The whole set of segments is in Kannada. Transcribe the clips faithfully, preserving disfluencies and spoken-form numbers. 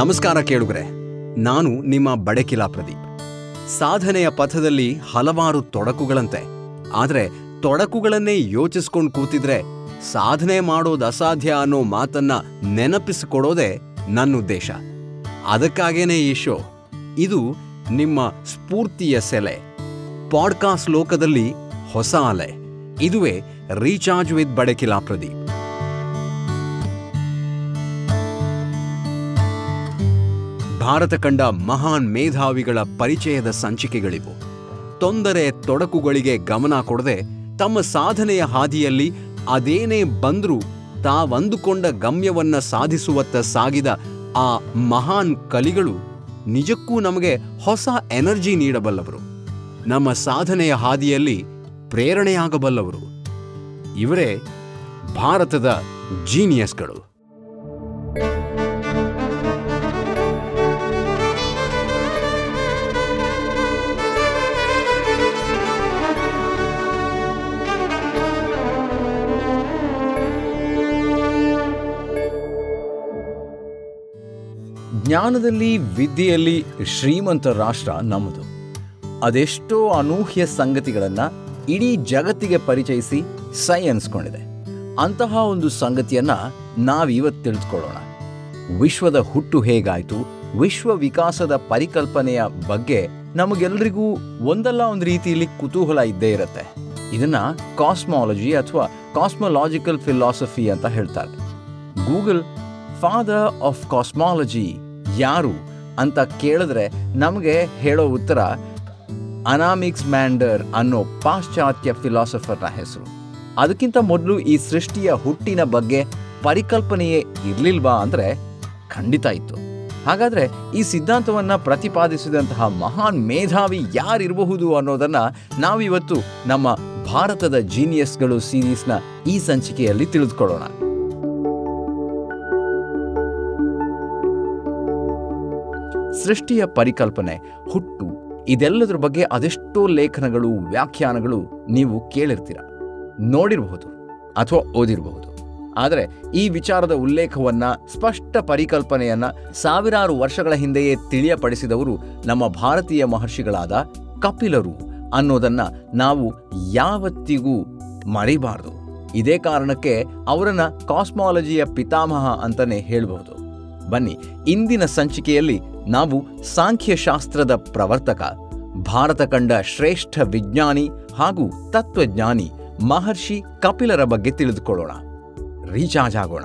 ನಮಸ್ಕಾರ ಕೇಳುಗರೆ, ನಾನು ನಿಮ್ಮ ಬಡಕಿಲಾ ಪ್ರದೀಪ್. ಸಾಧನೆಯ ಪಥದಲ್ಲಿ ಹಲವಾರು ತೊಡಕುಗಳಂತೆ, ಆದರೆ ತೊಡಕುಗಳನ್ನೇ ಯೋಚಿಸ್ಕೊಂಡು ಕೂತಿದ್ರೆ ಸಾಧನೆ ಮಾಡೋದು ಅಸಾಧ್ಯ ಅನ್ನೋ ಮಾತನ್ನ ನೆನಪಿಸಿಕೊಡೋದೇ ನನ್ನ ಉದ್ದೇಶ. ಅದಕ್ಕಾಗೇನೆ ಈ ಶೋ. ಇದು ನಿಮ್ಮ ಸ್ಫೂರ್ತಿಯ ಸೆಲೆ, ಪಾಡ್ಕಾಸ್ಟ್ ಲೋಕದಲ್ಲಿ ಹೊಸ ಅಲೆ. ಇದುವೇ ರೀಚಾರ್ಜ್ ವಿತ್ ಬಡಕಿಲಾ ಪ್ರದೀಪ್. ಭಾರತ ಕಂಡ ಮಹಾನ್ ಮೇಧಾವಿಗಳ ಪರಿಚಯದ ಸಂಚಿಕೆಗಳಿವು. ತೊಂದರೆ ತೊಡಕುಗಳಿಗೆ ಗಮನ ಕೊಡದೆ ತಮ್ಮ ಸಾಧನೆಯ ಹಾದಿಯಲ್ಲಿ ಅದೇನೇ ಬಂದರೂ ತಾವಂದುಕೊಂಡ ಗಮ್ಯವನ್ನ ಸಾಧಿಸುವತ್ತ ಸಾಗಿದ ಆ ಮಹಾನ್ ಕಲಿಗಳು ನಿಜಕ್ಕೂ ನಮಗೆ ಹೊಸ ಎನರ್ಜಿ ನೀಡಬಲ್ಲವರು, ನಮ್ಮ ಸಾಧನೆಯ ಹಾದಿಯಲ್ಲಿ ಪ್ರೇರಣೆಯಾಗಬಲ್ಲವರು. ಇವರೇ ಭಾರತದ ಜೀನಿಯಸ್ಗಳು. ಜ್ಞಾನದಲ್ಲಿ, ವಿದ್ಯೆಯಲ್ಲಿ ಶ್ರೀಮಂತ ರಾಷ್ಟ್ರ ನಮ್ಮದು. ಅದೆಷ್ಟೋ ಅನೂಹ್ಯ ಸಂಗತಿಗಳನ್ನು ಇಡೀ ಜಗತ್ತಿಗೆ ಪರಿಚಯಿಸಿ ಸೈ ಅನಿಸ್ಕೊಂಡಿದೆ. ಅಂತಹ ಒಂದು ಸಂಗತಿಯನ್ನು ನಾವಿವತ್ತು ತಿಳಿದುಕೊಳ್ಳೋಣ. ವಿಶ್ವದ ಹುಟ್ಟು ಹೇಗಾಯಿತು, ವಿಶ್ವ ವಿಕಾಸದ ಪರಿಕಲ್ಪನೆಯ ಬಗ್ಗೆ ನಮಗೆಲ್ಲರಿಗೂ ಒಂದಲ್ಲ ಒಂದು ರೀತಿಯಲ್ಲಿ ಕುತೂಹಲ ಇದ್ದೇ ಇರುತ್ತೆ. ಇದನ್ನು ಕಾಸ್ಮಾಲಜಿ ಅಥವಾ ಕಾಸ್ಮೊಲಾಜಿಕಲ್ ಫಿಲಾಸಫಿ ಅಂತ ಹೇಳ್ತಾರೆ. ಗೂಗಲ್ ಫಾದರ್ ಆಫ್ ಕಾಸ್ಮಾಲಜಿ ಯಾರು ಅಂತ ಕೇಳಿದ್ರೆ ನಮಗೆ ಹೇಳೋ ಉತ್ತರ ಅನಾಮಿಕ್ಸ್ ಮ್ಯಾಂಡರ್ ಅನ್ನೋ ಪಾಶ್ಚಾತ್ಯ ಫಿಲಾಸಫರ್ನ ಹೆಸರು. ಅದಕ್ಕಿಂತ ಮೊದಲು ಈ ಸೃಷ್ಟಿಯ ಹುಟ್ಟಿನ ಬಗ್ಗೆ ಪರಿಕಲ್ಪನೆಯೇ ಇರಲಿಲ್ವಾ ಅಂದರೆ ಖಂಡಿತ ಇತ್ತು. ಹಾಗಾದರೆ ಈ ಸಿದ್ಧಾಂತವನ್ನು ಪ್ರತಿಪಾದಿಸಿದಂತಹ ಮಹಾನ್ ಮೇಧಾವಿ ಯಾರಿರಬಹುದು ಅನ್ನೋದನ್ನು ನಾವಿವತ್ತು ನಮ್ಮ ಭಾರತದ ಜೀನಿಯಸ್ಗಳು ಸೀರೀಸ್ನ ಈ ಸಂಚಿಕೆಯಲ್ಲಿ ತಿಳಿದುಕೊಳ್ಳೋಣ. ಸೃಷ್ಟಿಯ ಪರಿಕಲ್ಪನೆ, ಹುಟ್ಟು, ಇದೆಲ್ಲದರ ಬಗ್ಗೆ ಅದೆಷ್ಟೋ ಲೇಖನಗಳು, ವ್ಯಾಖ್ಯಾನಗಳು ನೀವು ಕೇಳಿರ್ತೀರ, ನೋಡಿರಬಹುದು ಅಥವಾ ಓದಿರಬಹುದು. ಆದರೆ ಈ ವಿಚಾರದ ಉಲ್ಲೇಖವನ್ನು, ಸ್ಪಷ್ಟ ಪರಿಕಲ್ಪನೆಯನ್ನು ಸಾವಿರಾರು ವರ್ಷಗಳ ಹಿಂದೆಯೇ ತಿಳಿಯಪಡಿಸಿದವರು ನಮ್ಮ ಭಾರತೀಯ ಮಹರ್ಷಿಗಳಾದ ಕಪಿಲರು ಅನ್ನೋದನ್ನು ನಾವು ಯಾವತ್ತಿಗೂ ಮರೆಯಬಾರದು. ಇದೇ ಕಾರಣಕ್ಕೆ ಅವರನ್ನು ಕಾಸ್ಮಾಲಜಿಯ ಪಿತಾಮಹ ಅಂತಲೇ ಹೇಳಬಹುದು. ಬನ್ನಿ, ಇಂದಿನ ಸಂಚಿಕೆಯಲ್ಲಿ ನಾವು ಸಾಂಖ್ಯಶಾಸ್ತ್ರದ ಪ್ರವರ್ತಕ, ಭಾರತ ಕಂಡ ಶ್ರೇಷ್ಠ ವಿಜ್ಞಾನಿ ಹಾಗೂ ತತ್ವಜ್ಞಾನಿ ಮಹರ್ಷಿ ಕಪಿಲರ ಬಗ್ಗೆ ತಿಳಿದುಕೊಳ್ಳೋಣ. ರೀಚಾರ್ಜ್ ಆಗೋಣ.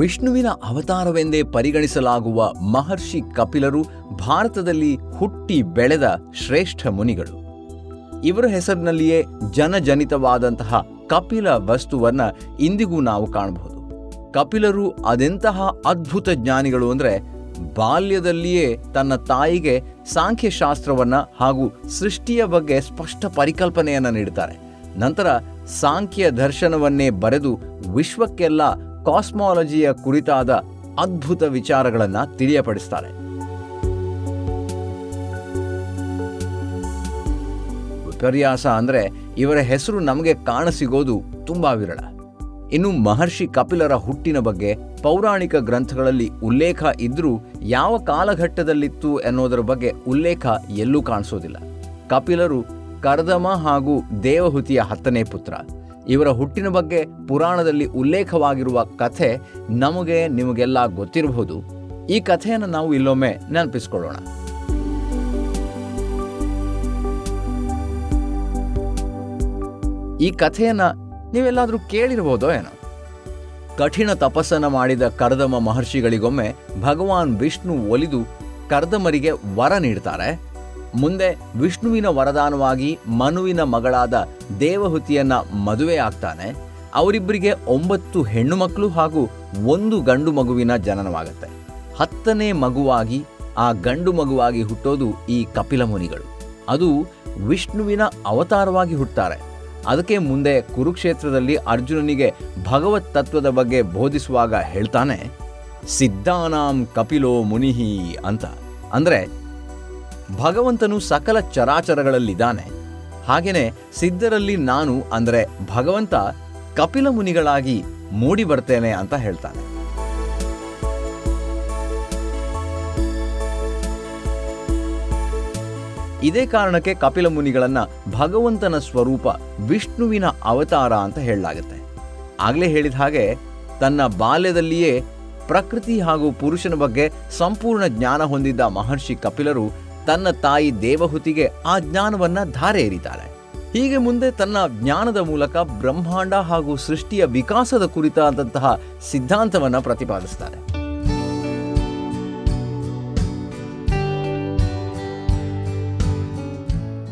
ವಿಷ್ಣುವಿನ ಅವತಾರವೆಂದೇ ಪರಿಗಣಿಸಲಾಗುವ ಮಹರ್ಷಿ ಕಪಿಲರು ಭಾರತದಲ್ಲಿ ಹುಟ್ಟಿ ಬೆಳೆದ ಶ್ರೇಷ್ಠ ಮುನಿಗಳು. ಇವರ ಹೆಸರಿನಲ್ಲಿಯೇ ಜನಜನಿತವಾದಂತಹ ಕಪಿಲ ವಸ್ತುವನ್ನು ಇಂದಿಗೂ ನಾವು ಕಾಣಬಹುದು. ಕಪಿಲರು ಅದೆಂತಹ ಅದ್ಭುತ ಜ್ಞಾನಿಗಳು ಅಂದರೆ, ಬಾಲ್ಯದಲ್ಲಿಯೇ ತನ್ನ ತಾಯಿಗೆ ಸಾಂಖ್ಯಶಾಸ್ತ್ರವನ್ನು ಹಾಗೂ ಸೃಷ್ಟಿಯ ಬಗ್ಗೆ ಸ್ಪಷ್ಟ ಪರಿಕಲ್ಪನೆಯನ್ನು ನೀಡುತ್ತಾರೆ. ನಂತರ ಸಾಂಖ್ಯ ದರ್ಶನವನ್ನೇ ಬರೆದು ವಿಶ್ವಕ್ಕೆಲ್ಲ ಕಾಸ್ಮಾಲಜಿಯ ಕುರಿತಾದ ಅದ್ಭುತ ವಿಚಾರಗಳನ್ನು ತಿಳಿಯಪಡಿಸ್ತಾರೆ. ವಿಪರ್ಯಾಸ ಅಂದರೆ ಇವರ ಹೆಸರು ನಮಗೆ ಕಾಣಸಿಗೋದು ತುಂಬ ವಿರಳ. ಇನ್ನು ಮಹರ್ಷಿ ಕಪಿಲರ ಹುಟ್ಟಿನ ಬಗ್ಗೆ ಪೌರಾಣಿಕ ಗ್ರಂಥಗಳಲ್ಲಿ ಉಲ್ಲೇಖ ಇದ್ದರೂ ಯಾವ ಕಾಲಘಟ್ಟದಲ್ಲಿತ್ತು ಅನ್ನೋದರ ಬಗ್ಗೆ ಉಲ್ಲೇಖ ಎಲ್ಲೂ ಕಾಣಿಸೋದಿಲ್ಲ. ಕಪಿಲರು ಕರ್ದಮ ಹಾಗೂ ದೇವಹುತಿಯ ಹತ್ತನೇ ಪುತ್ರ. ಇವರ ಹುಟ್ಟಿನ ಬಗ್ಗೆ ಪುರಾಣದಲ್ಲಿ ಉಲ್ಲೇಖವಾಗಿರುವ ಕಥೆ ನಮಗೆ ನಿಮಗೆಲ್ಲ ಗೊತ್ತಿರಬಹುದು. ಈ ಕಥೆಯನ್ನು ನಾವು ಇಲ್ಲೊಮ್ಮೆ ನೆನಪಿಸ್ಕೊಳ್ಳೋಣ. ಈ ಕಥೆಯನ್ನು ನೀವೆಲ್ಲಾದರೂ ಕೇಳಿರ್ಬೋದೋ ಏನೋ. ಕಠಿಣ ತಪಸ್ಸನ್ನು ಮಾಡಿದ ಕರ್ದಮ ಮಹರ್ಷಿಗಳಿಗೊಮ್ಮೆ ಭಗವಾನ್ ವಿಷ್ಣು ಒಲಿದು ಕರ್ದಮರಿಗೆ ವರ ನೀಡ್ತಾರೆ. ಮುಂದೆ ವಿಷ್ಣುವಿನ ವರದಾನವಾಗಿ ಮನುವಿನ ಮಗಳಾದ ದೇವಹುತಿಯನ್ನು ಮದುವೆ ಆಗ್ತಾನೆ. ಅವರಿಬ್ಬರಿಗೆ ಒಂಬತ್ತು ಹೆಣ್ಣು ಮಕ್ಕಳು ಹಾಗೂ ಒಂದು ಗಂಡು ಮಗುವಿನ ಜನನವಾಗುತ್ತೆ. ಹತ್ತನೇ ಮಗುವಾಗಿ ಆ ಗಂಡು ಮಗುವಾಗಿ ಹುಟ್ಟೋದು ಈ ಕಪಿಲ ಮುನಿಗಳು. ಅದು ವಿಷ್ಣುವಿನ ಅವತಾರವಾಗಿ ಹುಟ್ಟುತ್ತಾರೆ. ಅದಕ್ಕೆ ಮುಂದೆ ಕುರುಕ್ಷೇತ್ರದಲ್ಲಿ ಅರ್ಜುನನಿಗೆ ಭಗವತ್ ತತ್ವದ ಬಗ್ಗೆ ಬೋಧಿಸುವಾಗ ಹೇಳ್ತಾನೆ, ಸಿದ್ಧಾನಾಂ ಕಪಿಲೋ ಮುನಿಹಿ ಅಂತ. ಅಂದರೆ ಭಗವಂತನು ಸಕಲ ಚರಾಚರಗಳಲ್ಲಿದ್ದಾನೆ, ಹಾಗೆಯೇ ಸಿದ್ಧರಲ್ಲಿ ನಾನು ಅಂದರೆ ಭಗವಂತ ಕಪಿಲ ಮುನಿಗಳಾಗಿ ಮೂಡಿ ಬರ್ತೇನೆ ಅಂತ ಹೇಳ್ತಾನೆ. ಇದೇ ಕಾರಣಕ್ಕೆ ಕಪಿಲ ಮುನಿಗಳನ್ನ ಭಗವಂತನ ಸ್ವರೂಪ ವಿಷ್ಣುವಿನ ಅವತಾರ ಅಂತ ಹೇಳಲಾಗುತ್ತೆ. ಆಗಲೇ ಹೇಳಿದ ಹಾಗೆ ತನ್ನ ಬಾಲ್ಯದಲ್ಲಿಯೇ ಪ್ರಕೃತಿ ಹಾಗೂ ಪುರುಷನ ಬಗ್ಗೆ ಸಂಪೂರ್ಣ ಜ್ಞಾನ ಹೊಂದಿದ್ದ ಮಹರ್ಷಿ ಕಪಿಲರು ತನ್ನ ತಾಯಿ ದೇವಹುತಿಗೆ ಆ ಜ್ಞಾನವನ್ನು ಧಾರೆ ಎರಿತಾರೆ. ಹೀಗೆ ಮುಂದೆ ತನ್ನ ಜ್ಞಾನದ ಮೂಲಕ ಬ್ರಹ್ಮಾಂಡ ಹಾಗೂ ಸೃಷ್ಟಿಯ ವಿಕಾಸದ ಕುರಿತಾದಂತಹ ಸಿದ್ಧಾಂತವನ್ನು ಪ್ರತಿಪಾದಿಸ್ತಾರೆ.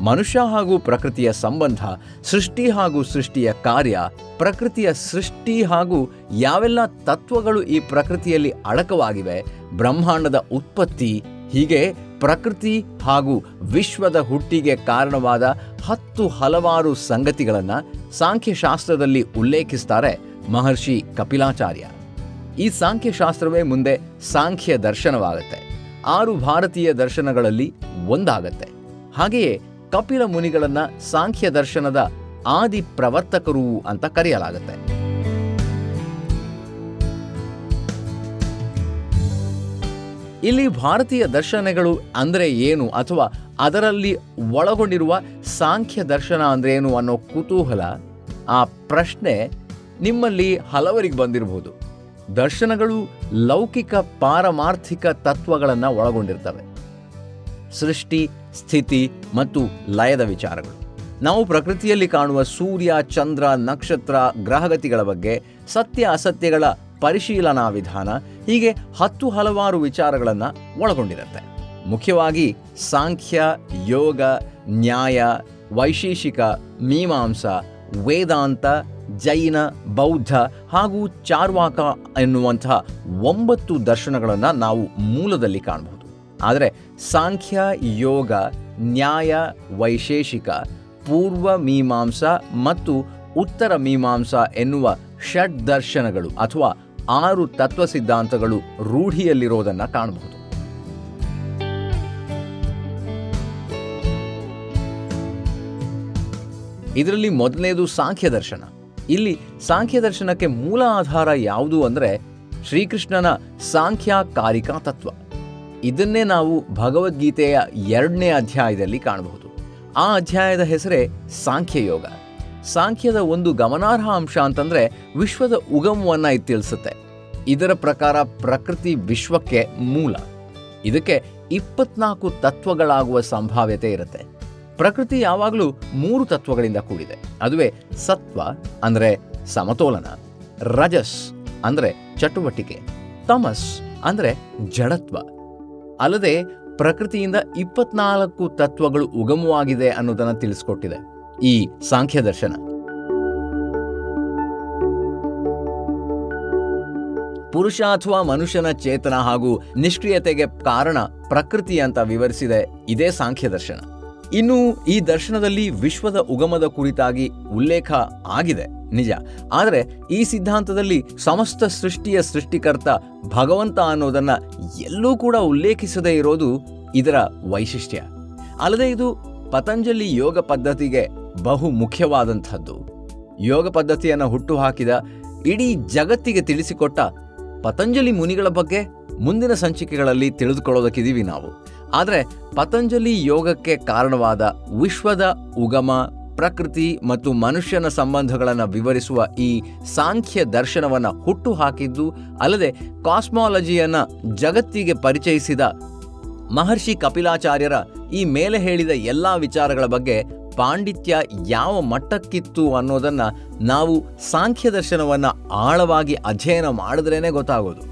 ಮನುಷ್ಯ ಹಾಗೂ ಪ್ರಕೃತಿಯ ಸಂಬಂಧ, ಸೃಷ್ಟಿ ಹಾಗೂ ಸೃಷ್ಟಿಯ ಕಾರ್ಯ, ಪ್ರಕೃತಿಯ ಸೃಷ್ಟಿ ಹಾಗೂ ಯಾವೆಲ್ಲ ತತ್ವಗಳು ಈ ಪ್ರಕೃತಿಯಲ್ಲಿ ಅಡಕವಾಗಿವೆ, ಬ್ರಹ್ಮಾಂಡದ ಉತ್ಪತ್ತಿ, ಹೀಗೆ ಪ್ರಕೃತಿ ಹಾಗೂ ವಿಶ್ವದ ಹುಟ್ಟಿಗೆ ಕಾರಣವಾದ ಹತ್ತು ಹಲವಾರು ಸಂಗತಿಗಳನ್ನು ಸಾಂಖ್ಯಶಾಸ್ತ್ರದಲ್ಲಿ ಉಲ್ಲೇಖಿಸ್ತಾರೆ ಮಹರ್ಷಿ ಕಪಿಲಾಚಾರ್ಯ. ಈ ಸಾಂಖ್ಯಶಾಸ್ತ್ರವೇ ಮುಂದೆ ಸಾಂಖ್ಯ ದರ್ಶನವಾಗುತ್ತೆ. ಆರು ಭಾರತೀಯ ದರ್ಶನಗಳಲ್ಲಿ ಒಂದಾಗತ್ತೆ. ಹಾಗೆಯೇ ಕಪಿಲ ಮುನಿಗಳನ್ನು ಸಾಂಖ್ಯ ದರ್ಶನದ ಆದಿ ಪ್ರವರ್ತಕರು ಅಂತ ಕರೆಯಲಾಗುತ್ತೆ. ಇಲ್ಲಿ ಭಾರತೀಯ ದರ್ಶನಗಳು ಅಂದರೆ ಏನು ಅಥವಾ ಅದರಲ್ಲಿ ಒಳಗೊಂಡಿರುವ ಸಾಂಖ್ಯ ದರ್ಶನ ಅಂದರೆ ಏನು ಅನ್ನೋ ಕುತೂಹಲ, ಆ ಪ್ರಶ್ನೆ ನಿಮ್ಮಲ್ಲಿ ಹಲವರಿಗೆ ಬಂದಿರಬಹುದು. ದರ್ಶನಗಳು ಲೌಕಿಕ ಪಾರಮಾರ್ಥಿಕ ತತ್ವಗಳನ್ನು ಒಳಗೊಂಡಿರ್ತವೆ. ಸೃಷ್ಟಿ, ಸ್ಥಿತಿ ಮತ್ತು ಲಯದ ವಿಚಾರಗಳು. ನಾವು ಪ್ರಕೃತಿಯಲ್ಲಿ ಕಾಣುವ ಸೂರ್ಯ, ಚಂದ್ರ, ನಕ್ಷತ್ರ, ಗ್ರಹಗತಿಗಳ ಬಗ್ಗೆ, ಸತ್ಯ ಅಸತ್ಯಗಳ ಪರಿಶೀಲನಾ ವಿಧಾನ, ಹೀಗೆ ಹತ್ತು ಹಲವಾರು ವಿಚಾರಗಳನ್ನು ಒಳಗೊಂಡಿರುತ್ತೆ. ಮುಖ್ಯವಾಗಿ ಸಾಂಖ್ಯ, ಯೋಗ, ನ್ಯಾಯ, ವೈಶೇಷಿಕ, ಮೀಮಾಂಸ, ವೇದಾಂತ, ಜೈನ, ಬೌದ್ಧ ಹಾಗೂ ಚಾರ್ವಾಕ ಎನ್ನುವಂತಹ ಒಂಬತ್ತು ದರ್ಶನಗಳನ್ನು ನಾವು ಮೂಲದಲ್ಲಿ ಕಾಣಬಹುದು. ಆದರೆ ಸಾಂಖ್ಯ, ಯೋಗ, ನ್ಯಾಯ, ವೈಶೇಷಿಕ, ಪೂರ್ವ ಮೀಮಾಂಸ ಮತ್ತು ಉತ್ತರ ಮೀಮಾಂಸ ಎನ್ನುವ ಷಡ್ ದರ್ಶನಗಳು ಅಥವಾ ಆರು ತತ್ವ ಸಿದ್ಧಾಂತಗಳು ರೂಢಿಯಲ್ಲಿರೋದನ್ನು ಕಾಣಬಹುದು. ಇದರಲ್ಲಿ ಮೊದಲನೇದು ಸಾಂಖ್ಯ ದರ್ಶನ. ಇಲ್ಲಿ ಸಾಂಖ್ಯ ದರ್ಶನಕ್ಕೆ ಮೂಲ ಆಧಾರ ಯಾವುದು ಅಂದರೆ ಶ್ರೀಕೃಷ್ಣನ ಸಾಂಖ್ಯ ಕಾರಿಕಾ ತತ್ವ. ಇದನ್ನೇ ನಾವು ಭಗವದ್ಗೀತೆಯ ಎರಡನೇ ಅಧ್ಯಾಯದಲ್ಲಿ ಕಾಣಬಹುದು. ಆ ಅಧ್ಯಾಯದ ಹೆಸರೇ ಸಾಂಖ್ಯಯೋಗ. ಸಾಂಖ್ಯದ ಒಂದು ಗಮನಾರ್ಹ ಅಂಶ ಅಂತಂದರೆ ವಿಶ್ವದ ಉಗಮವನ್ನು ಇದು ತಿಳಿಸುತ್ತೆ. ಇದರ ಪ್ರಕಾರ ಪ್ರಕೃತಿ ವಿಶ್ವಕ್ಕೆ ಮೂಲ. ಇದಕ್ಕೆ ಇಪ್ಪತ್ನಾಲ್ಕು ತತ್ವಗಳಾಗುವ ಸಂಭಾವ್ಯತೆ ಇರುತ್ತೆ. ಪ್ರಕೃತಿ ಯಾವಾಗಲೂ ಮೂರು ತತ್ವಗಳಿಂದ ಕೂಡಿದೆ. ಅದುವೇ ಸತ್ವ ಅಂದರೆ ಸಮತೋಲನ, ರಜಸ್ ಅಂದರೆ ಚಟುವಟಿಕೆ, ತಮಸ್ ಅಂದರೆ ಜಡತ್ವ. ಅಲ್ಲದೆ ಪ್ರಕೃತಿಯಿಂದ ಇಪ್ಪತ್ನಾಲ್ಕು ತತ್ವಗಳು ಉಗಮವಾಗಿದೆ ಅನ್ನೋದನ್ನು ತಿಳಿಸ್ಕೊಟ್ಟಿದೆ ಈ ಸಾಂಖ್ಯ ದರ್ಶನ. ಪುರುಷ ಅಥವಾ ಮನುಷ್ಯನ ಚೇತನ ಹಾಗೂ ನಿಷ್ಕ್ರಿಯತೆಗೆ ಕಾರಣ ಪ್ರಕೃತಿ ಅಂತ ವಿವರಿಸಿದೆ ಇದೇ ಸಾಂಖ್ಯ ದರ್ಶನ. ಇನ್ನು ಈ ದರ್ಶನದಲ್ಲಿ ವಿಶ್ವದ ಉಗಮದ ಕುರಿತಾಗಿ ಉಲ್ಲೇಖ ಆಗಿದೆ ನಿಜ, ಆದರೆ ಈ ಸಿದ್ಧಾಂತದಲ್ಲಿ ಸಮಸ್ತ ಸೃಷ್ಟಿಯ ಸೃಷ್ಟಿಕರ್ತ ಭಗವಂತ ಅನ್ನೋದನ್ನು ಎಲ್ಲೂ ಕೂಡ ಉಲ್ಲೇಖಿಸದೇ ಇರೋದು ಇದರ ವೈಶಿಷ್ಟ್ಯ. ಅಲ್ಲದೆ ಇದು ಪತಂಜಲಿ ಯೋಗ ಪದ್ಧತಿಗೆ ಬಹು ಮುಖ್ಯವಾದಂಥದ್ದು. ಯೋಗ ಪದ್ಧತಿಯನ್ನು ಹುಟ್ಟು ಹಾಕಿದ, ಇಡೀ ಜಗತ್ತಿಗೆ ತಿಳಿಸಿಕೊಟ್ಟ ಪತಂಜಲಿ ಮುನಿಗಳ ಬಗ್ಗೆ ಮುಂದಿನ ಸಂಚಿಕೆಗಳಲ್ಲಿ ತಿಳಿದುಕೊಳ್ಳೋದಕ್ಕಿದ್ದೀವಿ ನಾವು. ಆದರೆ ಪತಂಜಲಿ ಯೋಗಕ್ಕೆ ಕಾರಣವಾದ ವಿಶ್ವದ ಉಗಮ, ಪ್ರಕೃತಿ ಮತ್ತು ಮನುಷ್ಯನ ಸಂಬಂಧಗಳನ್ನು ವಿವರಿಸುವ ಈ ಸಾಂಖ್ಯ ದರ್ಶನವನ್ನು ಹುಟ್ಟು ಹಾಕಿದ್ದು, ಅಲ್ಲದೆ ಕಾಸ್ಮಾಲಜಿಯನ್ನು ಜಗತ್ತಿಗೆ ಪರಿಚಯಿಸಿದ ಮಹರ್ಷಿ ಕಪಿಲಾಚಾರ್ಯರ ಈ ಮೇಲೆ ಹೇಳಿದ ಎಲ್ಲ ವಿಚಾರಗಳ ಬಗ್ಗೆ ಪಾಂಡಿತ್ಯ ಯಾವ ಮಟ್ಟಕ್ಕಿತ್ತು ಅನ್ನೋದನ್ನು ನಾವು ಸಾಂಖ್ಯ ದರ್ಶನವನ್ನು ಆಳವಾಗಿ ಅಧ್ಯಯನ ಮಾಡಿದ್ರೇ ಗೊತ್ತಾಗೋದು.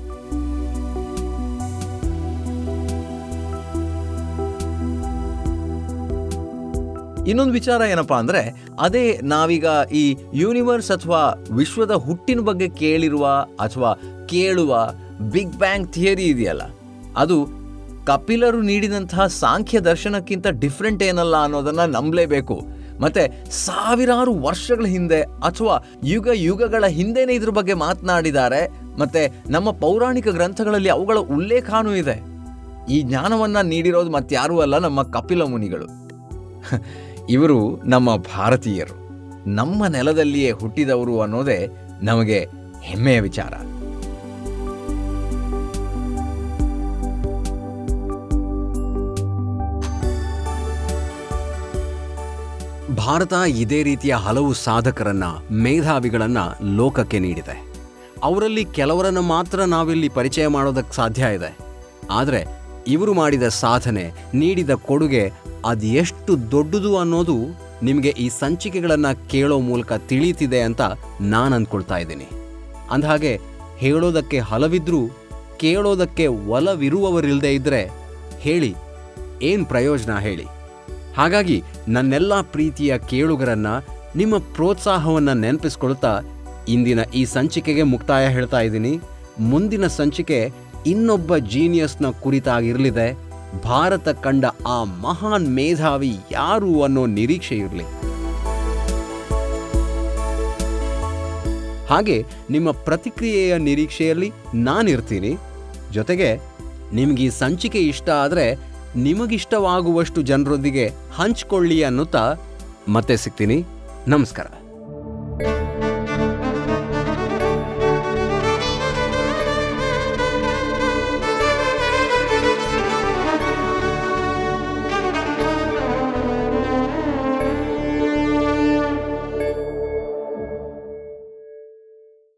ಇನ್ನೊಂದು ವಿಚಾರ ಏನಪ್ಪ ಅಂದರೆ, ಅದೇ ನಾವೀಗ ಈ ಯೂನಿವರ್ಸ್ ಅಥವಾ ವಿಶ್ವದ ಹುಟ್ಟಿನ ಬಗ್ಗೆ ಕೇಳಿರುವ ಅಥವಾ ಕೇಳುವ ಬಿಗ್ ಬ್ಯಾಂಗ್ ಥಿಯರಿ ಇದೆಯಲ್ಲ, ಅದು ಕಪಿಲರು ನೀಡಿದಂತಹ ಸಾಂಖ್ಯ ದರ್ಶನಕ್ಕಿಂತ ಡಿಫ್ರೆಂಟ್ ಏನಲ್ಲ ಅನ್ನೋದನ್ನು ನಂಬಲೇಬೇಕು. ಮತ್ತು ಸಾವಿರಾರು ವರ್ಷಗಳ ಹಿಂದೆ ಅಥವಾ ಯುಗ ಯುಗಗಳ ಹಿಂದೆನೇ ಇದ್ರ ಬಗ್ಗೆ ಮಾತನಾಡಿದ್ದಾರೆ. ಮತ್ತು ನಮ್ಮ ಪೌರಾಣಿಕ ಗ್ರಂಥಗಳಲ್ಲಿ ಅವುಗಳ ಉಲ್ಲೇಖನೂ ಇದೆ. ಈ ಜ್ಞಾನವನ್ನು ನೀಡಿರೋದು ಮತ್ತಾರೂ ಅಲ್ಲ, ನಮ್ಮ ಕಪಿಲ ಮುನಿಗಳು. ಇವರು ನಮ್ಮ ಭಾರತೀಯರು. ನಮ್ಮ ನೆಲದಲ್ಲಿಯೇ ಹುಟ್ಟಿದವರು ಅನ್ನೋದೇ ನಮಗೆ ಹೆಮ್ಮೆಯ ವಿಚಾರ. ಭಾರತ ಇದೇ ರೀತಿಯ ಹಲವು ಸಾಧಕರನ್ನ, ಮೇಧಾವಿಗಳನ್ನ ಲೋಕಕ್ಕೆ ನೀಡಿದೆ. ಅವರಲ್ಲಿ ಕೆಲವರನ್ನು ಮಾತ್ರ ನಾವಿಲ್ಲಿ ಪರಿಚಯ ಮಾಡೋದಕ್ಕೆ ಸಾಧ್ಯ ಇದೆ. ಆದರೆ ಇವರು ಮಾಡಿದ ಸಾಧನೆ, ನೀಡಿದ ಕೊಡುಗೆ ಅದೆಷ್ಟು ದೊಡ್ಡದು ಅನ್ನೋದು ನಿಮಗೆ ಈ ಸಂಚಿಕೆಗಳನ್ನು ಕೇಳೋ ಮೂಲಕ ತಿಳಿಯುತ್ತಿದೆ ಅಂತ ನಾನು ಅಂದ್ಕೊಳ್ತಾ ಇದ್ದೀನಿ. ಅಂದಹಾಗೆ ಹೇಳೋದಕ್ಕೆ ಹಲವಿದ್ರೂ ಕೇಳೋದಕ್ಕೆ ಒಲವಿರುವವರಿಲ್ಲದೆ ಇದ್ದರೆ ಹೇಳಿ ಏನು ಪ್ರಯೋಜನ ಹೇಳಿ? ಹಾಗಾಗಿ ನನ್ನೆಲ್ಲ ಪ್ರೀತಿಯ ಕೇಳುಗರನ್ನು, ನಿಮ್ಮ ಪ್ರೋತ್ಸಾಹವನ್ನು ನೆನಪಿಸ್ಕೊಳ್ತಾ ಇಂದಿನ ಈ ಸಂಚಿಕೆಗೆ ಮುಕ್ತಾಯ ಹೇಳ್ತಾ ಇದ್ದೀನಿ. ಮುಂದಿನ ಸಂಚಿಕೆ ಇನ್ನೊಬ್ಬ ಜೀನಿಯಸ್ನ ಕುರಿತಾಗಿರಲಿದೆ. ಭಾರತ ಕಂಡ ಆ ಮಹಾನ್ ಮೇಧಾವಿ ಯಾರು ಅನ್ನೋ ನಿರೀಕ್ಷೆ ಇರಲಿ. ಹಾಗೆ ನಿಮ್ಮ ಪ್ರತಿಕ್ರಿಯೆಯ ನಿರೀಕ್ಷೆಯಲ್ಲಿ ನಾನಿರ್ತೀನಿ. ಜೊತೆಗೆ ನಿಮಗೆ ಈ ಸಂಚಿಕೆ ಇಷ್ಟ ಆದರೆ ನಿಮಗಿಷ್ಟವಾಗುವಷ್ಟು ಜನರೊಂದಿಗೆ ಹಂಚಿಕೊಳ್ಳಿ ಅನ್ನುತ್ತಾ ಮತ್ತೆ ಸಿಗ್ತೀನಿ. ನಮಸ್ಕಾರ.